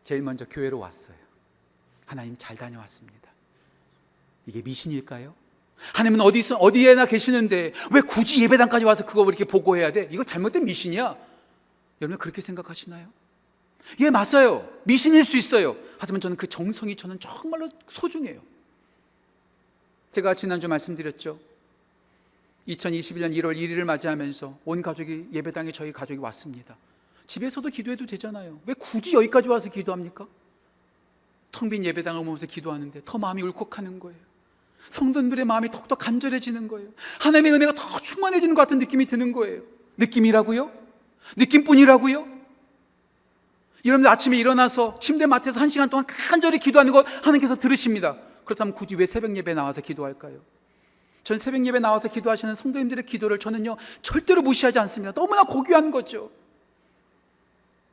제일 먼저 교회로 왔어요. 하나님 잘 다녀왔습니다. 이게 미신일까요? 하나님은 어디에나 계시는데 왜 굳이 예배당까지 와서 그거 이렇게 보고해야 돼? 이거 잘못된 미신이야. 여러분 그렇게 생각하시나요? 예, 맞아요. 미신일 수 있어요. 하지만 저는 그 정성이 저는 정말로 소중해요. 제가 지난주 말씀드렸죠. 2021년 1월 1일을 맞이하면서 온 가족이 예배당에 저희 가족이 왔습니다. 집에서도 기도해도 되잖아요. 왜 굳이 여기까지 와서 기도합니까? 텅 빈 예배당을 보면서 기도하는데 더 마음이 울컥하는 거예요. 성도들의 마음이 톡톡 간절해지는 거예요. 하나님의 은혜가 더 충만해지는 것 같은 느낌이 드는 거예요. 느낌이라고요? 느낌뿐이라고요? 여러분들 아침에 일어나서 침대 맡에서 1시간 동안 간절히 기도하는 것 하나님께서 들으십니다. 그렇다면 굳이 왜 새벽 예배 나와서 기도할까요? 전 새벽 예배 나와서 기도하시는 성도님들의 기도를 저는요 절대로 무시하지 않습니다. 너무나 고귀한 거죠.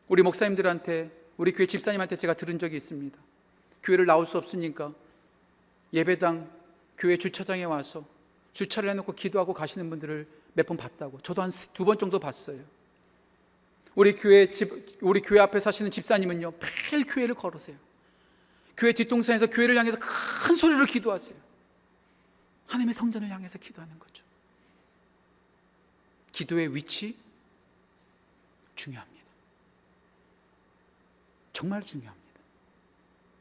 우리 목사님들한테, 우리 교회 집사님한테 제가 들은 적이 있습니다. 교회를 나올 수 없으니까 예배당 교회 주차장에 와서 주차를 해놓고 기도하고 가시는 분들을 몇 번 봤다고. 저도 한 2번 정도 봤어요. 우리 교회 앞에 사시는 집사님은요 매일 교회를 걸으세요. 교회 뒷동산에서 교회를 향해서 큰 소리로 기도하세요. 하나님의 성전을 향해서 기도하는 거죠. 기도의 위치 중요합니다. 정말 중요합니다.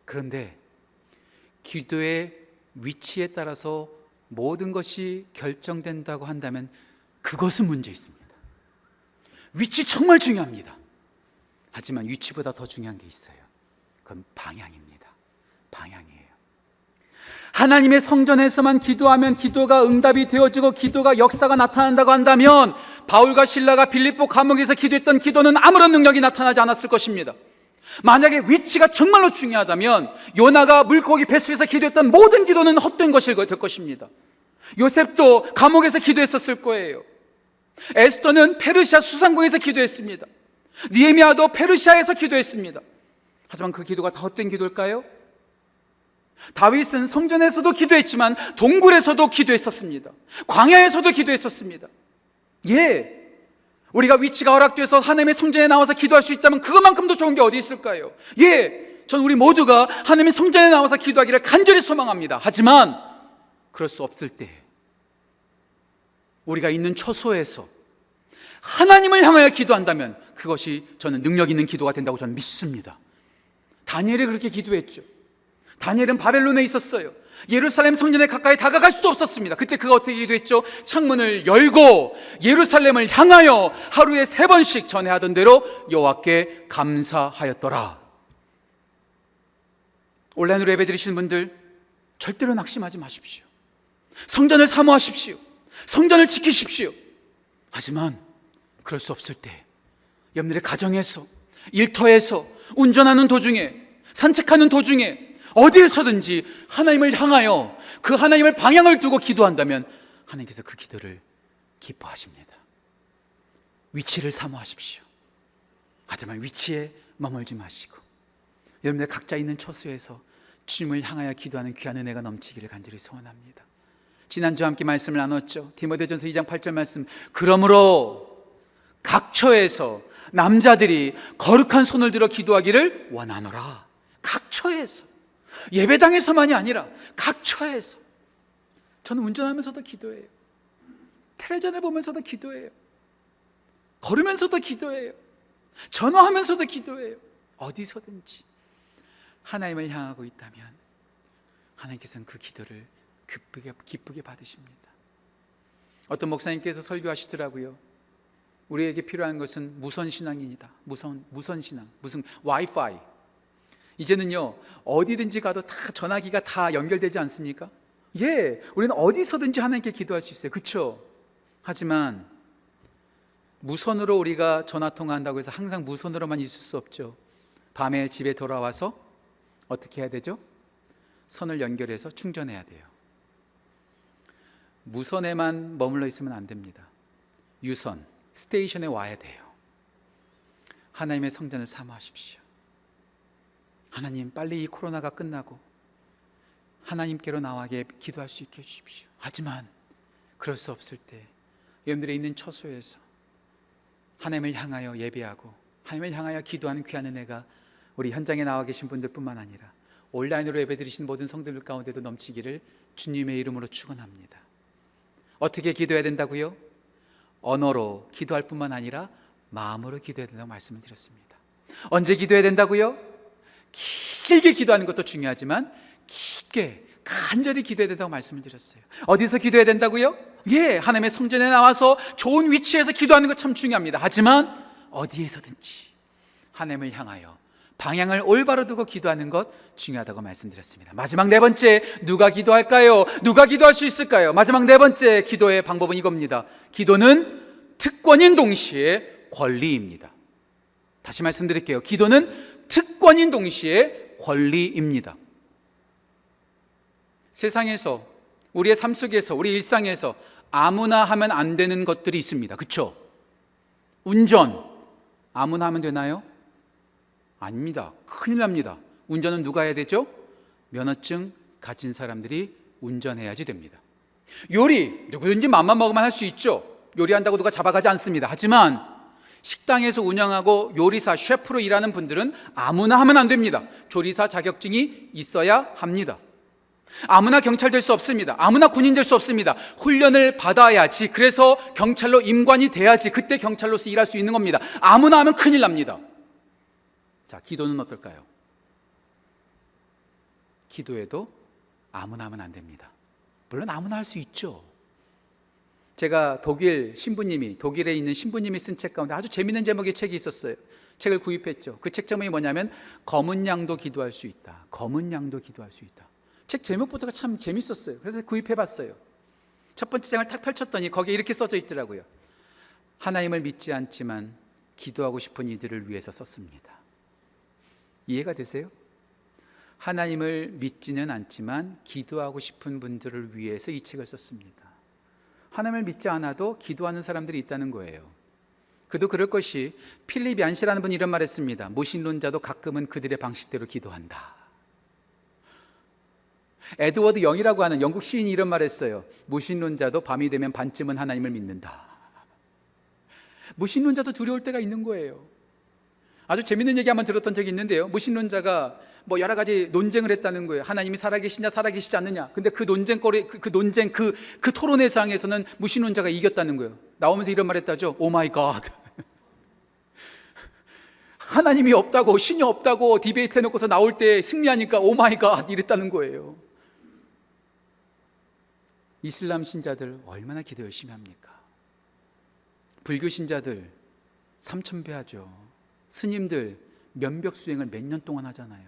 그런데 기도의 위치에 따라서 모든 것이 결정된다고 한다면 그것은 문제 있습니다. 위치 정말 중요합니다. 하지만 위치보다 더 중요한 게 있어요. 그건 방향입니다. 방향이에요. 하나님의 성전에서만 기도하면 기도가 응답이 되어지고 기도가 역사가 나타난다고 한다면 바울과 실라가 빌립보 감옥에서 기도했던 기도는 아무런 능력이 나타나지 않았을 것입니다. 만약에 위치가 정말로 중요하다면 요나가 물고기 뱃속에서 기도했던 모든 기도는 헛된 것이 될 것입니다. 요셉도 감옥에서 기도했었을 거예요. 에스더는 페르시아 수상궁에서 기도했습니다. 느헤미야도 페르시아에서 기도했습니다. 하지만 그 기도가 다 헛된 기도일까요? 다윗은 성전에서도 기도했지만 동굴에서도 기도했었습니다. 광야에서도 기도했었습니다. 예, 우리가 위치가 허락돼서 하나님의 성전에 나와서 기도할 수 있다면 그것만큼도 좋은 게 어디 있을까요? 예, 전 우리 모두가 하나님의 성전에 나와서 기도하기를 간절히 소망합니다. 하지만 그럴 수 없을 때 우리가 있는 처소에서 하나님을 향하여 기도한다면 그것이 저는 능력 있는 기도가 된다고 저는 믿습니다. 다니엘이 그렇게 기도했죠. 다니엘은 바벨론에 있었어요. 예루살렘 성전에 가까이 다가갈 수도 없었습니다. 그때 그가 어떻게 기도했죠? 창문을 열고 예루살렘을 향하여 하루에 3번씩 전에 하던 대로 여호와께 감사하였더라. 온라인으로 예배드리시는 분들 절대로 낙심하지 마십시오. 성전을 사모하십시오. 성전을 지키십시오. 하지만 그럴 수 없을 때 여러분들의 가정에서, 일터에서, 운전하는 도중에, 산책하는 도중에 어디에서든지 하나님을 향하여 그 하나님을 방향을 두고 기도한다면 하나님께서 그 기도를 기뻐하십니다. 위치를 사모하십시오. 하지만 위치에 머물지 마시고 여러분들 각자 있는 처소에서 주님을 향하여 기도하는 귀한 은혜가 넘치기를 간절히 소원합니다. 지난주와 함께 말씀을 나눴죠. 디모데전서 2장 8절 말씀, 그러므로 각 처에서 남자들이 거룩한 손을 들어 기도하기를 원하노라. 각 처에서, 예배당에서만이 아니라 각 처에서. 저는 운전하면서도 기도해요. 텔레전을 보면서도 기도해요. 걸으면서도 기도해요. 전화하면서도 기도해요. 어디서든지 하나님을 향하고 있다면 하나님께서는 그 기도를 기쁘게 받으십니다. 어떤 목사님께서 설교하시더라고요. 우리에게 필요한 것은 무선신앙입니다. 무선신앙, 무슨 와이파이. 이제는요 어디든지 가도 다 전화기가 다 연결되지 않습니까? 예, 우리는 어디서든지 하나님께 기도할 수 있어요. 그렇죠? 하지만 무선으로 우리가 전화통화한다고 해서 항상 무선으로만 있을 수 없죠. 밤에 집에 돌아와서 어떻게 해야 되죠? 선을 연결해서 충전해야 돼요. 무선에만 머물러 있으면 안 됩니다. 유선, 스테이션에 와야 돼요. 하나님의 성전을 사모하십시오. 하나님, 빨리 이 코로나가 끝나고 하나님께로 나와게 기도할 수 있게 해주십시오. 하지만 그럴 수 없을 때 여러분들의 있는 처소에서 하나님을 향하여 예배하고 하나님을 향하여 기도하는 귀한 은혜가 우리 현장에 나와 계신 분들뿐만 아니라 온라인으로 예배드리신 모든 성도들 가운데도 넘치기를 주님의 이름으로 축원합니다. 어떻게 기도해야 된다고요? 언어로 기도할 뿐만 아니라 마음으로 기도해야 된다고 말씀을 드렸습니다. 언제 기도해야 된다고요? 길게 기도하는 것도 중요하지만 깊게 간절히 기도해야 된다고 말씀을 드렸어요. 어디서 기도해야 된다고요? 예, 하나님의 성전에 나와서 좋은 위치에서 기도하는 것 참 중요합니다. 하지만 어디에서든지 하나님을 향하여 방향을 올바로 두고 기도하는 것 중요하다고 말씀드렸습니다. 마지막 네 번째, 누가 기도할까요? 누가 기도할 수 있을까요? 마지막 네 번째 기도의 방법은 이겁니다. 기도는 특권인 동시에 권리입니다. 다시 말씀드릴게요. 기도는 특권인 동시에 권리입니다. 세상에서, 우리의 삶 속에서, 우리 일상에서 아무나 하면 안 되는 것들이 있습니다. 그렇죠? 운전 아무나 하면 되나요? 아닙니다. 큰일 납니다. 운전은 누가 해야 되죠? 면허증 가진 사람들이 운전해야지 됩니다. 요리, 누구든지 맘만 먹으면 할 수 있죠. 요리한다고 누가 잡아가지 않습니다. 하지만 식당에서 운영하고 요리사, 셰프로 일하는 분들은 아무나 하면 안 됩니다. 조리사 자격증이 있어야 합니다. 아무나 경찰 될 수 없습니다. 아무나 군인 될 수 없습니다. 훈련을 받아야지, 그래서 경찰로 임관이 돼야지, 그때 경찰로서 일할 수 있는 겁니다. 아무나 하면 큰일 납니다. 자, 기도는 어떨까요? 기도에도 아무나 하면 안 됩니다. 물론 아무나 할 수 있죠. 제가 독일에 있는 신부님이 쓴 책 가운데 아주 재밌는 제목의 책이 있었어요. 책을 구입했죠. 그 책 제목이 뭐냐면 검은 양도 기도할 수 있다. 검은 양도 기도할 수 있다. 책 제목부터가 참 재밌었어요. 그래서 구입해봤어요. 첫 번째 장을 탁 펼쳤더니 거기에 이렇게 써져 있더라고요. 하나님을 믿지 않지만 기도하고 싶은 이들을 위해서 썼습니다. 이해가 되세요? 하나님을 믿지는 않지만 기도하고 싶은 분들을 위해서 이 책을 썼습니다. 하나님을 믿지 않아도 기도하는 사람들이 있다는 거예요. 그도 그럴 것이, 필립 얀시라는 분이 이런 말했습니다. 무신론자도 가끔은 그들의 방식대로 기도한다. 에드워드 영이라고 하는 영국 시인이 이런 말을 했어요. 무신론자도 밤이 되면 반쯤은 하나님을 믿는다. 무신론자도 두려울 때가 있는 거예요. 아주 재밌는 얘기 한번 들었던 적이 있는데요. 무신론자가 뭐 여러 가지 논쟁을 했다는 거예요. 하나님이 살아계시냐, 살아계시지 않느냐. 근데 그 토론의 상에서는 무신론자가 이겼다는 거예요. 나오면서 이런 말을 했다죠. 오 마이 갓. 하나님이 없다고, 신이 없다고 디베이트 해놓고서 나올 때 승리하니까 오 마이 갓 이랬다는 거예요. 이슬람 신자들 얼마나 기도 열심히 합니까? 불교 신자들 3,000배 하죠. 스님들 면벽 수행을 몇 년 동안 하잖아요.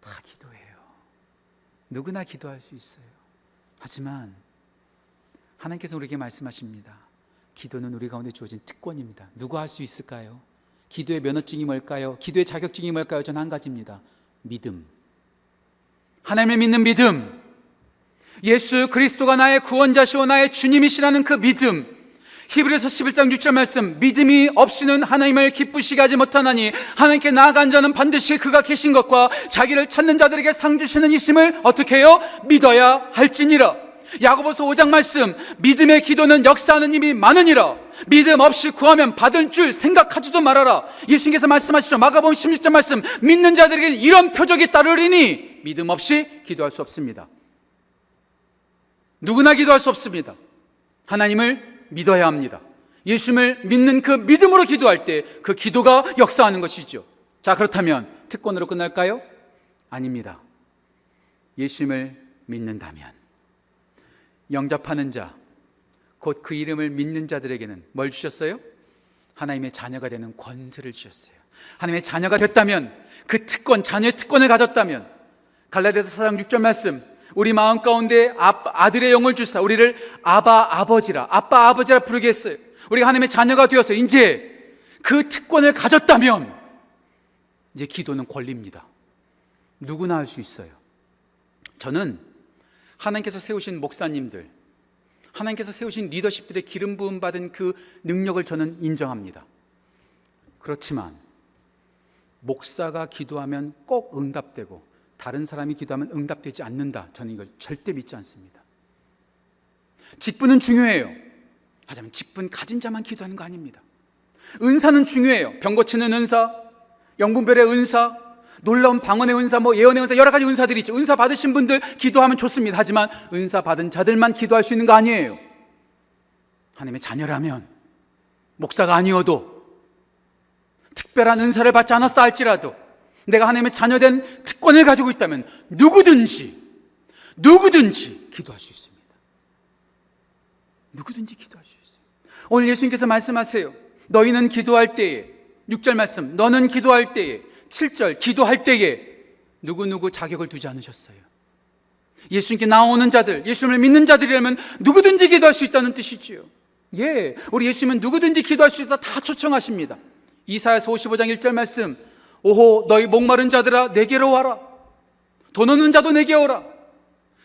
다 기도해요. 누구나 기도할 수 있어요. 하지만 하나님께서 우리에게 말씀하십니다. 기도는 우리 가운데 주어진 특권입니다. 누가 할 수 있을까요? 기도의 면허증이 뭘까요? 기도의 자격증이 뭘까요? 전 한 가지입니다. 믿음. 하나님을 믿는 믿음. 예수 그리스도가 나의 구원자시오 나의 주님이시라는 그 믿음. 히브리서 11장 6절 말씀, 믿음이 없이는 하나님을 기쁘시게 하지 못하나니 하나님께 나아간 자는 반드시 그가 계신 것과 자기를 찾는 자들에게 상 주시는 이심을 어떻게 해요? 믿어야 할지니라. 야고보서 5장 말씀, 믿음의 기도는 역사하는 힘이 많으니라. 믿음 없이 구하면 받을 줄 생각하지도 말아라. 예수님께서 말씀하시죠. 마가복음 16장 말씀, 믿는 자들에게는 이런 표적이 따르리니 믿음 없이 기도할 수 없습니다. 누구나 기도할 수 없습니다. 하나님을 믿어야 합니다. 예수님을 믿는 그 믿음으로 기도할 때 그 기도가 역사하는 것이죠. 자, 그렇다면 특권으로 끝날까요? 아닙니다. 예수님을 믿는다면 영접하는 자, 곧 그 이름을 믿는 자들에게는 뭘 주셨어요? 하나님의 자녀가 되는 권세를 주셨어요. 하나님의 자녀가 됐다면, 그 특권, 자녀의 특권을 가졌다면 갈라디아서 4장 6절 말씀, 우리 마음 가운데 아들의 영을 주사 우리를 아빠 아버지라 부르게 했어요. 우리가 하나님의 자녀가 되어서 이제 그 특권을 가졌다면 이제 기도는 권리입니다. 누구나 할 수 있어요. 저는 하나님께서 세우신 목사님들, 하나님께서 세우신 리더십들의 기름 부음 받은 그 능력을 저는 인정합니다. 그렇지만 목사가 기도하면 꼭 응답되고 다른 사람이 기도하면 응답되지 않는다, 저는 이걸 절대 믿지 않습니다. 직분은 중요해요. 하지만 직분 가진 자만 기도하는 거 아닙니다. 은사는 중요해요. 병 고치는 은사, 영분별의 은사, 놀라운 방언의 은사, 뭐 예언의 은사, 여러 가지 은사들이 있죠. 은사 받으신 분들 기도하면 좋습니다. 하지만 은사 받은 자들만 기도할 수 있는 거 아니에요. 하나님의 자녀라면, 목사가 아니어도, 특별한 은사를 받지 않았다 할지라도 내가 하나님의 자녀된 특권을 가지고 있다면 누구든지 기도할 수 있습니다. 누구든지 기도할 수 있어요. 오늘 예수님께서 말씀하세요. 너희는 기도할 때에, 6절 말씀, 너는 기도할 때에, 7절 기도할 때에 누구누구 자격을 두지 않으셨어요. 예수님께 나오는 자들, 예수님을 믿는 자들이라면 누구든지 기도할 수 있다는 뜻이지요. 예, 우리 예수님은 누구든지 기도할 수 있다, 다 초청하십니다. 이사야서 55장 1절 말씀, 오호 너희 목마른 자들아 내게로 와라. 돈 없는 자도 내게 오라.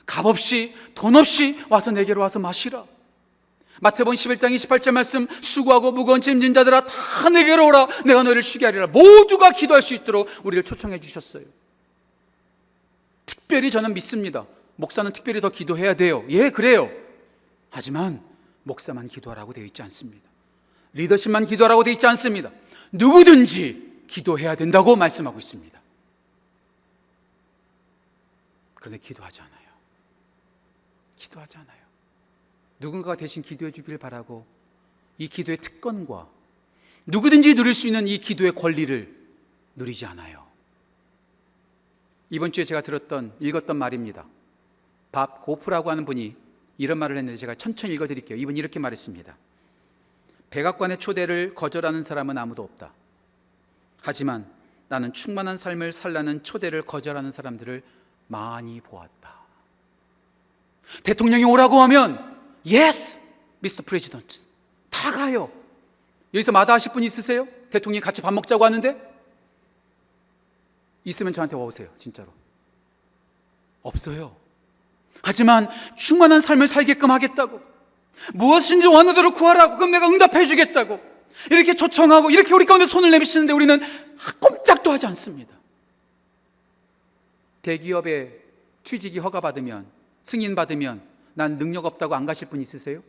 값없이 돈 없이 와서 내게로 와서 마시라. 마태복음 11장 28절 말씀, 수고하고 무거운 짐진 자들아 다 내게로 오라. 내가 너희를 쉬게 하리라. 모두가 기도할 수 있도록 우리를 초청해 주셨어요. 특별히 저는 믿습니다. 목사는 특별히 더 기도해야 돼요. 예, 그래요. 하지만 목사만 기도하라고 되어 있지 않습니다. 리더십만 기도하라고 되어 있지 않습니다. 누구든지 기도해야 된다고 말씀하고 있습니다. 그런데 기도하지 않아요. 기도하지 않아요. 누군가가 대신 기도해 주길 바라고 이 기도의 특권과 누구든지 누릴 수 있는 이 기도의 권리를 누리지 않아요. 이번 주에 제가 읽었던 말입니다. 밥 고프라고 하는 분이 이런 말을 했는데 제가 천천히 읽어드릴게요. 이분이 이렇게 말했습니다. 백악관의 초대를 거절하는 사람은 아무도 없다. 하지만 나는 충만한 삶을 살라는 초대를 거절하는 사람들을 많이 보았다. 대통령이 오라고 하면 Yes, Mr. President, 다 가요. 여기서 마다하실 분 있으세요? 대통령이 같이 밥 먹자고 하는데? 있으면 저한테 와오세요. 진짜로 없어요. 하지만 충만한 삶을 살게끔 하겠다고, 무엇인지 원하도록 구하라고, 그럼 내가 응답해 주겠다고 이렇게 초청하고 이렇게 우리 가운데 손을 내미시는데 우리는 꼼짝도 하지 않습니다. 대기업에 취직이 허가받으면, 승인받으면 난 능력 없다고 안 가실 분 있으세요?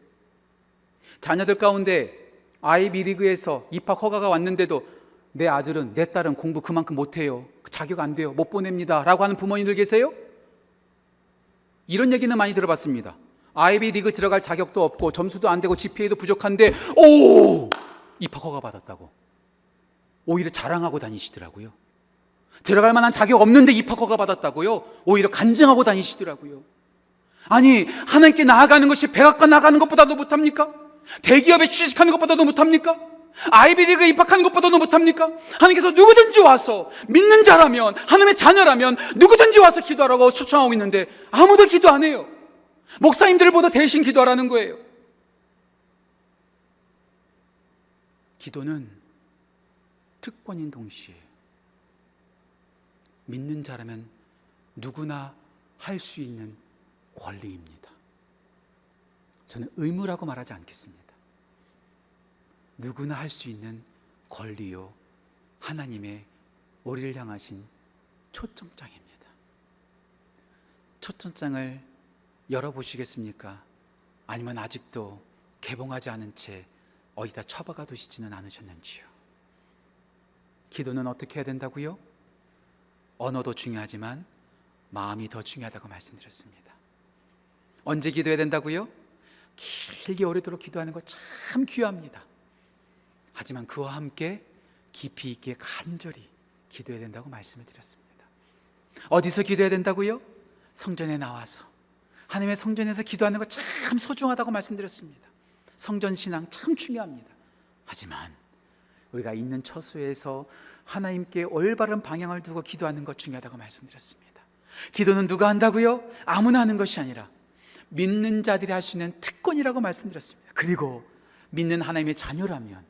자녀들 가운데 아이비리그에서 입학 허가가 왔는데도 내 아들은, 내 딸은 공부 그만큼 못해요, 자격 안 돼요, 못 보냅니다 라고 하는 부모님들 계세요? 이런 얘기는 많이 들어봤습니다. 아이비리그 들어갈 자격도 없고 점수도 안 되고 GPA도 부족한데 오! 입학 허가 받았다고 오히려 자랑하고 다니시더라고요. 들어갈 만한 자격 없는데 입학 허가 받았다고요? 오히려 간증하고 다니시더라고요. 아니, 하나님께 나아가는 것이 백악관 나가는 것보다도 못합니까? 대기업에 취직하는 것보다도 못합니까? 아이비리그 입학한 것보다도 못합니까? 하나님께서 누구든지 와서, 믿는 자라면, 하나님의 자녀라면 누구든지 와서 기도하라고 추천하고 있는데 아무도 기도 안 해요. 목사님들보다 대신 기도하라는 거예요. 기도는 특권인 동시에 믿는 자라면 누구나 할 수 있는 권리입니다. 저는 의무라고 말하지 않겠습니다. 누구나 할 수 있는 권리요, 하나님의 우리를 향하신 초청장입니다. 초청장을 열어보시겠습니까? 아니면 아직도 개봉하지 않은 채 어디다 처박아 두시지는 않으셨는지요? 기도는 어떻게 해야 된다고요? 언어도 중요하지만 마음이 더 중요하다고 말씀드렸습니다. 언제 기도해야 된다고요? 길게 오래도록 기도하는 거 참 귀합니다. 하지만 그와 함께 깊이 있게 간절히 기도해야 된다고 말씀을 드렸습니다. 어디서 기도해야 된다고요? 성전에 나와서 하나님의 성전에서 기도하는 거 참 소중하다고 말씀드렸습니다. 성전 신앙 참 중요합니다. 하지만 우리가 있는 처소에서 하나님께 올바른 방향을 두고 기도하는 것 중요하다고 말씀드렸습니다. 기도는 누가 한다고요? 아무나 하는 것이 아니라 믿는 자들이 할 수 있는 특권이라고 말씀드렸습니다. 그리고 믿는 하나님의 자녀라면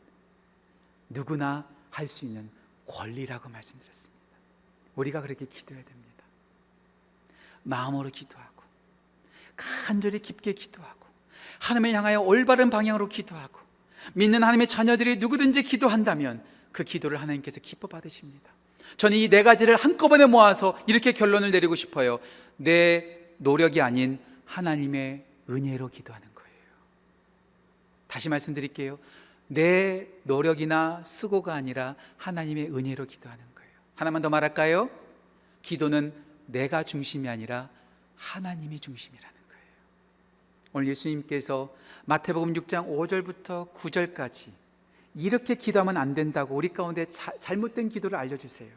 누구나 할 수 있는 권리라고 말씀드렸습니다. 우리가 그렇게 기도해야 됩니다. 마음으로 기도하고 간절히 깊게 기도하고 하나님을 향하여 올바른 방향으로 기도하고 믿는 하나님의 자녀들이 누구든지 기도한다면 그 기도를 하나님께서 기뻐 받으십니다. 저는 이 네 가지를 한꺼번에 모아서 이렇게 결론을 내리고 싶어요. 내 노력이 아닌 하나님의 은혜로 기도하는 거예요. 다시 말씀드릴게요. 내 노력이나 수고가 아니라 하나님의 은혜로 기도하는 거예요. 하나만 더 말할까요? 기도는 내가 중심이 아니라 하나님이 중심이라는 거예요. 오늘 예수님께서 마태복음 6장 5절부터 9절까지 이렇게 기도하면 안 된다고 우리 가운데 잘못된 기도를 알려주세요.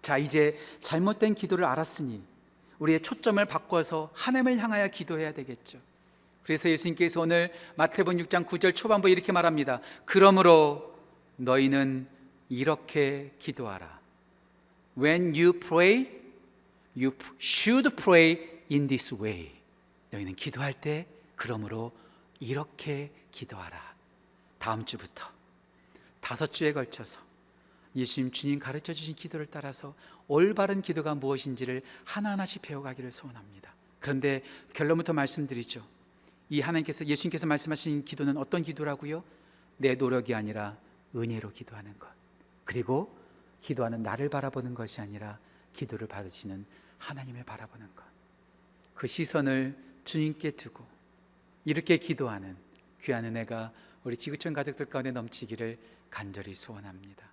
자, 이제 잘못된 기도를 알았으니 우리의 초점을 바꿔서 하나님을 향하여 기도해야 되겠죠. 그래서 예수님께서 오늘 마태복음 6장 9절 초반부에 이렇게 말합니다. 그러므로 너희는 이렇게 기도하라. When you pray, you should pray in this way. 너희는 기도할 때 그러므로 이렇게 기도하라. 다음 주부터 5주에 걸쳐서 주님 가르쳐 주신 기도를 따라서 올바른 기도가 무엇인지를 하나하나씩 배워가기를 소원합니다. 그런데 결론부터 말씀드리죠. 이 하나님께서, 예수님께서 말씀하신 기도는 어떤 기도라고요? 내 노력이 아니라 은혜로 기도하는 것, 그리고 기도하는 나를 바라보는 것이 아니라 기도를 받으시는 하나님을 바라보는 것, 그 시선을 주님께 두고 이렇게 기도하는 귀한 은혜가 우리 지구촌 가족들 가운데 넘치기를 간절히 소원합니다.